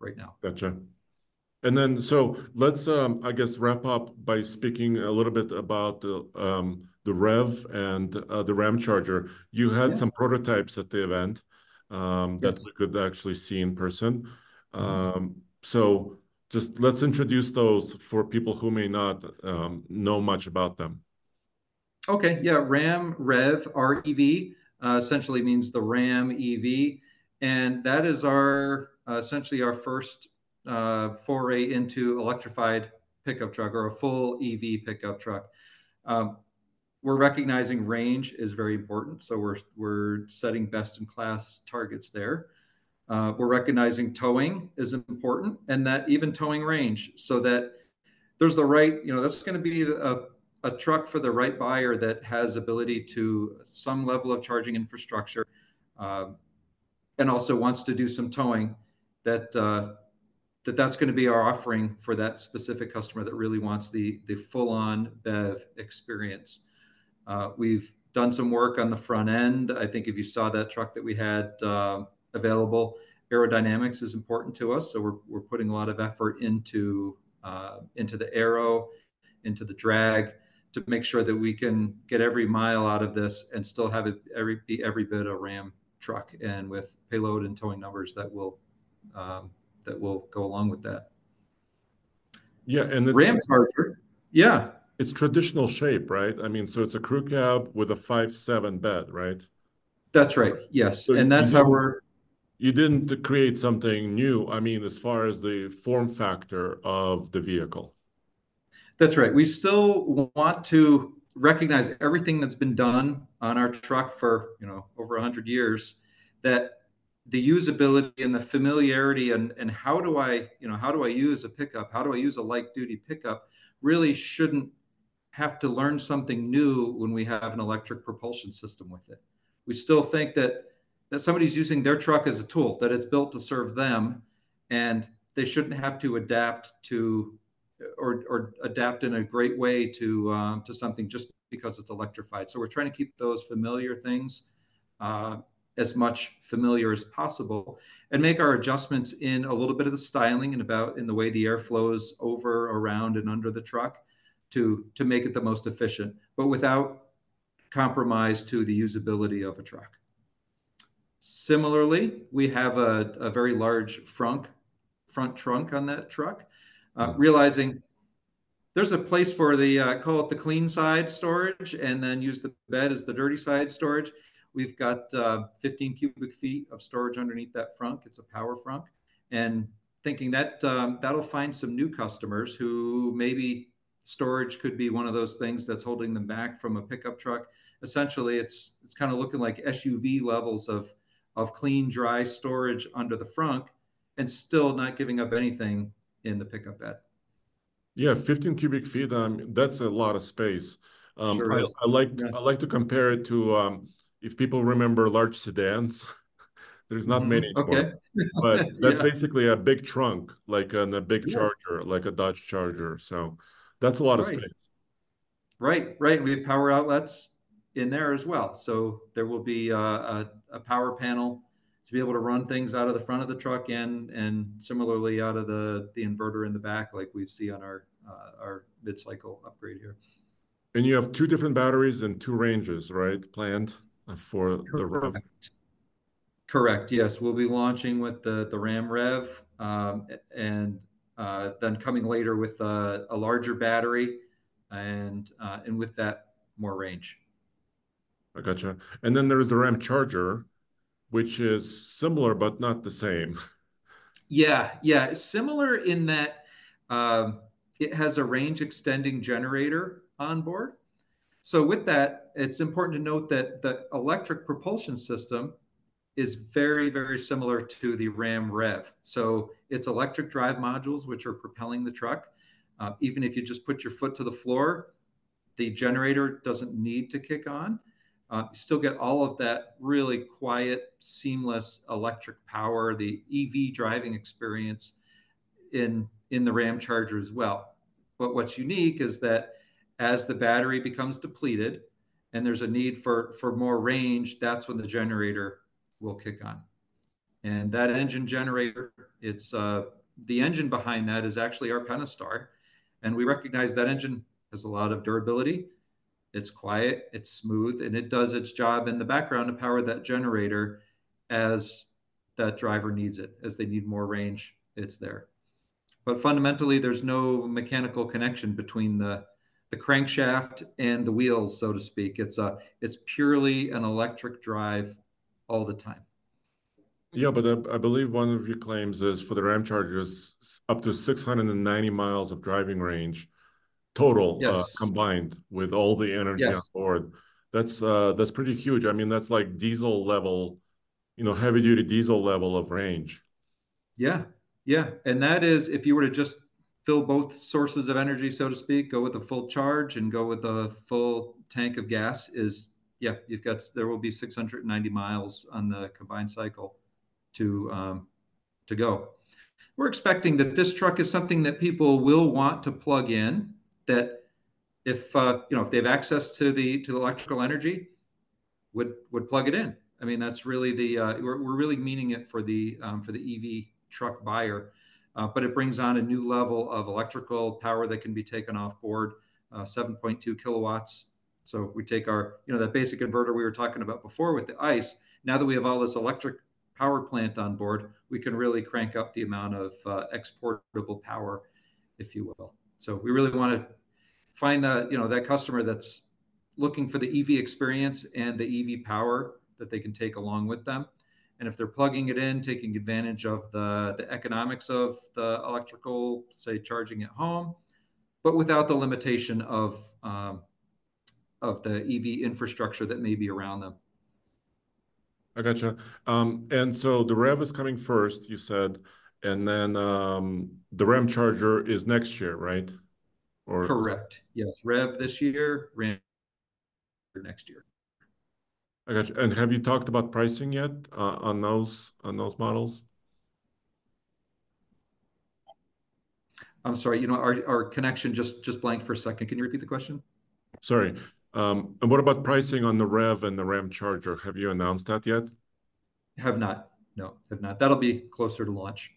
right now. Gotcha. And then, so let's, wrap up by speaking a little bit about the REV and the RAM Charger. You had some prototypes at the event that we could actually see in person. So just let's introduce those for people who may not know much about them. Okay, RAM REV, R-E-V, essentially means the RAM EV. And that is essentially our first foray into electrified pickup truck, or a full EV pickup truck. We're recognizing range is very important, so we're setting best-in-class targets there. We're recognizing towing is important, and that even towing range, so that there's the right, that's going to be a truck for the right buyer that has ability to some level of charging infrastructure, and also wants to do some towing. That's going to be our offering for that specific customer that really wants the full-on BEV experience. We've done some work on the front end. I think if you saw that truck that we had available, aerodynamics is important to us. So we're putting a lot of effort into the aero, into the drag, to make sure that we can get every mile out of this and still have it be every bit a RAM truck, and with payload and towing numbers that will go along with that. Yeah, and the RAM Charger. Yeah. It's traditional shape, right? I mean, so it's a crew cab with a 5'7" bed, right? That's right. Yes. So and that's how you didn't create something new. I mean, as far as the form factor of the vehicle. That's right. We still want to recognize everything that's been done on our truck for, you know, over 100 years, that the usability and the familiarity and how do I, you know, how do I use a pickup? How do I use a light duty pickup? Really shouldn't have to learn something new when we have an electric propulsion system with it. We still think that somebody's using their truck as a tool, that it's built to serve them, and they shouldn't have to adapt to or adapt in a great way to something just because it's electrified. So we're trying to keep those familiar things as much familiar as possible, and make our adjustments in a little bit of the styling and about in the way the air flows over, around, and under the truck to make it the most efficient, but without compromise to the usability of a truck. Similarly, we have a very large front trunk on that truck, realizing there's a place for the, call it the clean side storage, and then use the bed as the dirty side storage. We've got 15 cubic feet of storage underneath that frunk. It's a power frunk. And thinking that that'll find some new customers who maybe storage could be one of those things that's holding them back from a pickup truck. Essentially, it's kind of looking like SUV levels of clean, dry storage under the frunk, and still not giving up anything in the pickup bed. Yeah, 15 cubic feet, that's a lot of space. Sure is. I like to compare it to... if people remember large sedans, there's not many, okay. But that's basically a big trunk, like a big Charger, like a Dodge Charger. So that's a lot of space. Right. We have power outlets in there as well. So there will be a power panel to be able to run things out of the front of the truck and similarly out of the inverter in the back, like we see on our mid-cycle upgrade here. And you have two different batteries and two ranges, right, planned? For the REV. Correct. Yes, we'll be launching with the RAM REV, and then coming later with a larger battery, and with that more range. I gotcha. And then there is the RAM Charger, which is similar but not the same. Yeah. Similar in that it has a range extending generator on board. So with that, it's important to note that the electric propulsion system is very, very similar to the RAM REV. So it's electric drive modules, which are propelling the truck. Even if you just put your foot to the floor, the generator doesn't need to kick on. You still get all of that really quiet, seamless electric power, the EV driving experience in the RAM Charger as well. But what's unique is that as the battery becomes depleted and there's a need for more range, that's when the generator will kick on. And that engine generator, it's the engine behind that is actually our Pentastar. And we recognize that engine has a lot of durability. It's quiet, it's smooth, and it does its job in the background to power that generator as that driver needs it. As they need more range, it's there. But fundamentally, there's no mechanical connection between the crankshaft and the wheels, so to speak. It's purely an electric drive all the time. Yeah, but I believe one of your claims is for the RAM Chargers up to 690 miles of driving range total, combined with all the energy on board. That's pretty huge. I mean, that's like diesel level, you know, heavy duty diesel level of range. Yeah. And that is, if you were to just fill both sources of energy, so to speak, go with a full charge and go with a full tank of gas, there will be 690 miles on the combined cycle to go. We're expecting that this truck is something that people will want to plug in, that if they have access to the electrical energy, would plug it in. I mean, that's really we're really meaning it for the EV truck buyer. But it brings on a new level of electrical power that can be taken off board, 7.2 kilowatts. So we take our, that basic inverter we were talking about before with the ICE. Now that we have all this electric power plant on board, we can really crank up the amount of exportable power, if you will. So we really want to find that customer that's looking for the EV experience and the EV power that they can take along with them. And if they're plugging it in, taking advantage of the economics of the electrical, say charging at home, but without the limitation of the EV infrastructure that may be around them. I gotcha. And so the REV is coming first, you said, and then the RAM Charger is next year, right? Or... Correct. Yes, REV this year, RAM next year. I gotcha. And have you talked about pricing yet on those models? I'm sorry, you know, our connection just blanked for a second. Can you repeat the question? Sorry. And what about pricing on the REV and the RAM Charger? Have you announced that yet? Have not. No, have not. That'll be closer to launch.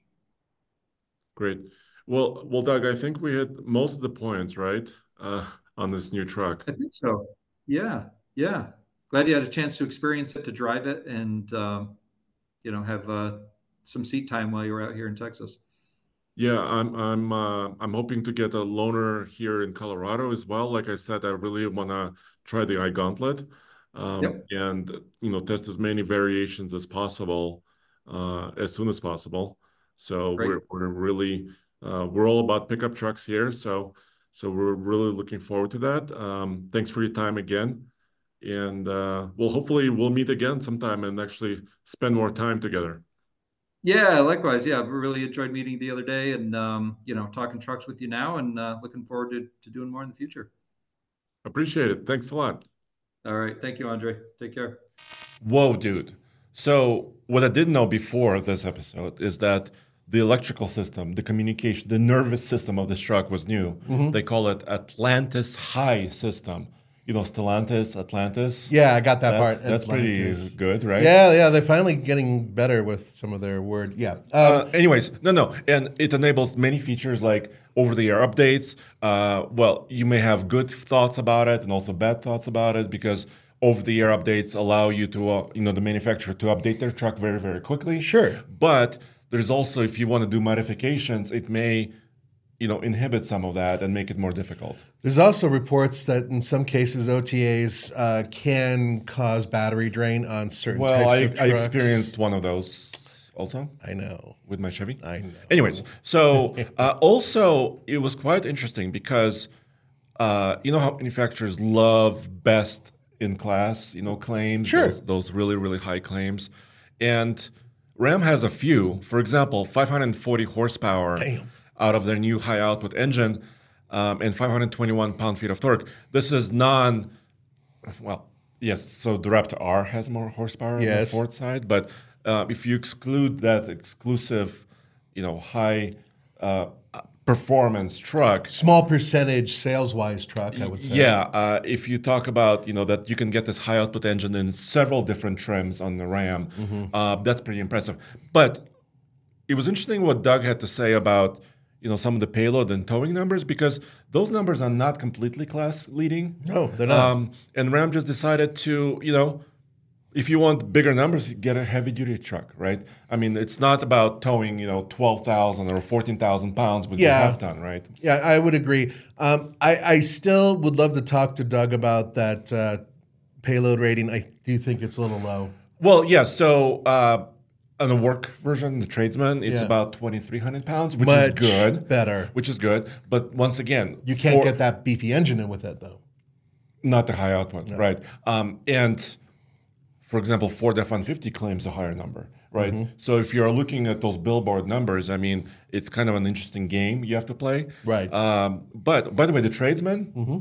Great. Well, Doug, I think we hit most of the points, right, on this new truck. I think so. Yeah. Glad you had a chance to experience it, to drive it, and you know, have some seat time while you were out here in Texas. Yeah, I'm hoping to get a loaner here in Colorado as well. Like I said, I really want to try the iGauntlet and, you know, test as many variations as possible as soon as possible. So we're really we're all about pickup trucks here. So we're really looking forward to that. Thanks for your time again, and well, hopefully we'll meet again sometime and actually spend more time together. Yeah, likewise. Yeah, I really enjoyed meeting the other day and, you know, talking trucks with you now, and looking forward to doing more in the future. Appreciate it. Thanks a lot. All right. Thank you, Andre. Take care. Whoa, dude. So what I didn't know before this episode is that the electrical system, the communication, the nervous system of this truck was new. Mm-hmm. They call it Atlantis High system. You know, Stellantis, Atlantis. Yeah, I got that part. That's pretty good, right? Yeah. They're finally getting better with some of their word. Yeah. Anyways, no. And it enables many features like over-the-air updates. Well, you may have good thoughts about it and also bad thoughts about it, because over-the-air updates allow you to, you know, the manufacturer to update their truck very, very quickly. Sure. But there's also, if you want to do modifications, it may... you know, inhibit some of that and make it more difficult. There's also reports that in some cases OTAs can cause battery drain on certain types of trucks. Well, I experienced one of those also. I know. With my Chevy. I know. Anyways, so also it was quite interesting because, you know how manufacturers love best in class, you know, claims. Sure. Those really, really high claims. And RAM has a few. For example, 540 horsepower. Damn. Out of their new high output engine, and 521 pound-feet of torque. This is so the Raptor R has more horsepower on the Ford side, but if you exclude that exclusive, you know, high performance truck. Small percentage sales-wise truck, I would say. Yeah, if you talk about, you know, that you can get this high output engine in several different trims on the RAM, mm-hmm. That's pretty impressive. But it was interesting what Doug had to say about, you know, some of the payload and towing numbers, because those numbers are not completely class leading. No, they're not. And RAM just decided to, you know, if you want bigger numbers, you get a heavy duty truck, right? I mean, it's not about towing, you know, 12,000 or 14,000 pounds with your half ton, right? Yeah, I would agree. I still would love to talk to Doug about that payload rating. I do think it's a little low. Well, yeah, so... on the work version, the tradesman, it's about 2,300 pounds, which is good. Much better. Which is good. But once again... You can't get that beefy engine in with it, though. Not the high output, right. And, for example, Ford F-150 claims a higher number, right? Mm-hmm. So if you're looking at those billboard numbers, I mean, it's kind of an interesting game you have to play. Right. But, by the way, the tradesman... Mm-hmm.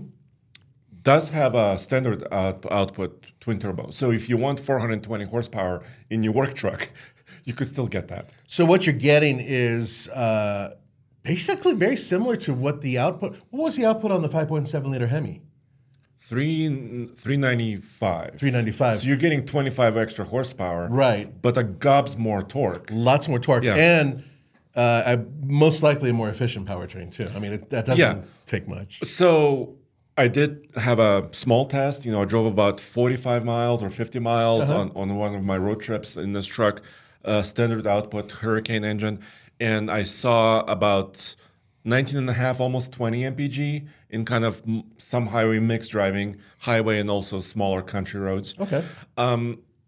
does have a standard output twin turbo. So if you want 420 horsepower in your work truck, you could still get that. So what you're getting is basically very similar to what the output... What was the output on the 5.7 liter Hemi? 395. 395. So you're getting 25 extra horsepower. Right. But a gobs more torque. Lots more torque. Yeah. And... most likely a more efficient powertrain, too. I mean, that doesn't take much. So... I did have a small test. You know, I drove about 45 miles or 50 miles on one of my road trips in this truck, standard output Hurricane engine. And I saw about 19.5, almost 20 MPG in kind of some highway mix driving, highway and also smaller country roads. Okay.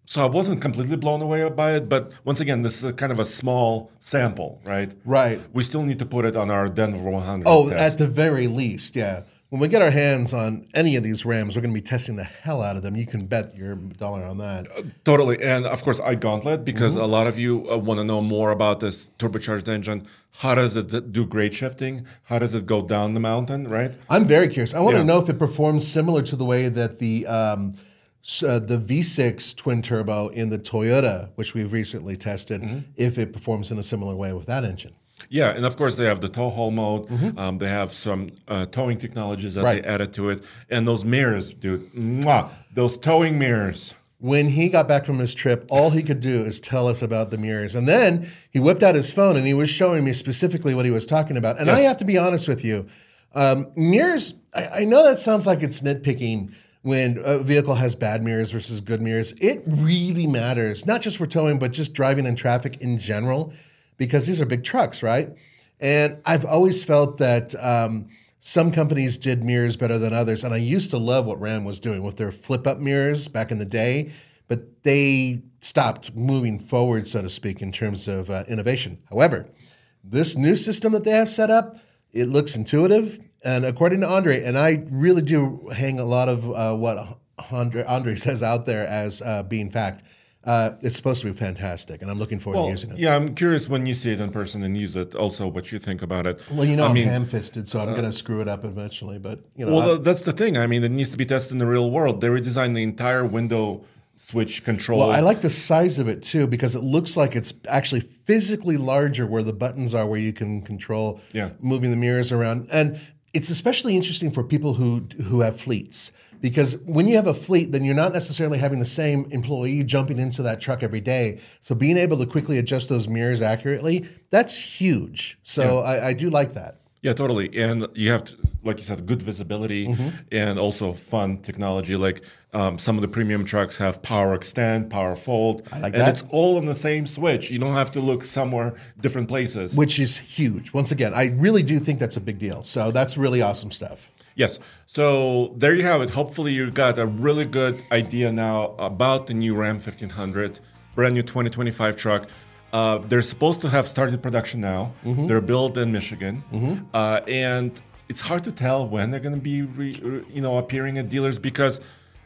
So I wasn't completely blown away by it, but once again, this is a kind of a small sample, right? Right. We still need to put it on our Denver 100 test. At the very least, yeah. When we get our hands on any of these RAMs, we're going to be testing the hell out of them. You can bet your dollar on that. Totally. And, of course, iGauntlet, because a lot of you want to know more about this turbocharged engine. How does it do grade shifting? How does it go down the mountain, right? I'm very curious. I want to know if it performs similar to the way that the V6 twin turbo in the Toyota, which we've recently tested, if it performs in a similar way with that engine. Yeah, and of course they have the tow haul mode. They have some towing technologies that they added to it. And those mirrors, dude, those towing mirrors. When he got back from his trip, all he could do is tell us about the mirrors. And then he whipped out his phone and he was showing me specifically what he was talking about. And I have to be honest with you, mirrors, I know that sounds like it's nitpicking when a vehicle has bad mirrors versus good mirrors. It really matters, not just for towing, but just driving in traffic in general. Because these are big trucks, right? And I've always felt that some companies did mirrors better than others. And I used to love what RAM was doing with their flip-up mirrors back in the day. But they stopped moving forward, so to speak, in terms of innovation. However, this new system that they have set up, it looks intuitive. And according to Andre, and I really do hang a lot of what Andre says out there as being fact, it's supposed to be fantastic, and I'm looking forward to using it. Yeah, I'm curious when you see it in person and use it, also what you think about it. Well, you know, I'm ham-fisted, so I'm going to screw it up eventually. But you know, well, that's the thing. I mean, it needs to be tested in the real world. They redesigned the entire window switch control. Well, I like the size of it, too, because it looks like it's actually physically larger where the buttons are, where you can control moving the mirrors around. And it's especially interesting for people who have fleets. Because when you have a fleet, then you're not necessarily having the same employee jumping into that truck every day. So being able to quickly adjust those mirrors accurately, that's huge. So I do like that. Yeah, totally. And you have to, like you said, good visibility and also fun technology. Like some of the premium trucks have power extend, power fold. I like that. And it's all on the same switch. You don't have to look somewhere different places. Which is huge. Once again, I really do think that's a big deal. So that's really awesome stuff. Yes. So there you have it. Hopefully you got a really good idea now about the new Ram 1500, brand new 2025 truck. They're supposed to have started production now. They're built in Michigan. And it's hard to tell when they're going to be appearing at dealers, because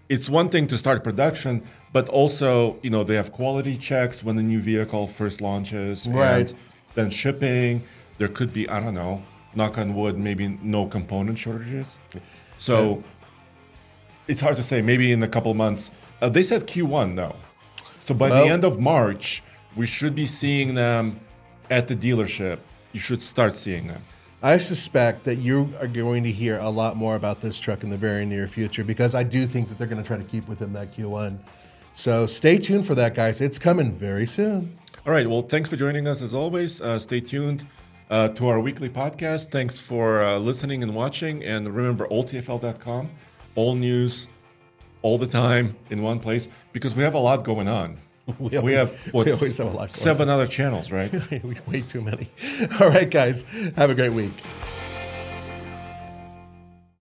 it's one thing to start production, but also, you know, they have quality checks when the new vehicle first launches. Right. And then shipping. There could be, I don't know, knock on wood, maybe no component shortages. So it's hard to say. Maybe in a couple months. They said Q1 though. So by the end of March, we should be seeing them at the dealership. You should start seeing them. I suspect that you are going to hear a lot more about this truck in the very near future, because I do think that they're going to try to keep within that Q1. So stay tuned for that, guys. It's coming very soon. All right. Well, thanks for joining us as always. Stay tuned to our weekly podcast. Thanks for listening and watching. And remember, alltfl.com, all news, all the time, in one place, because we have a lot going on. We always have a lot going on. 7 other channels, right? Way too many. All right, guys, have a great week.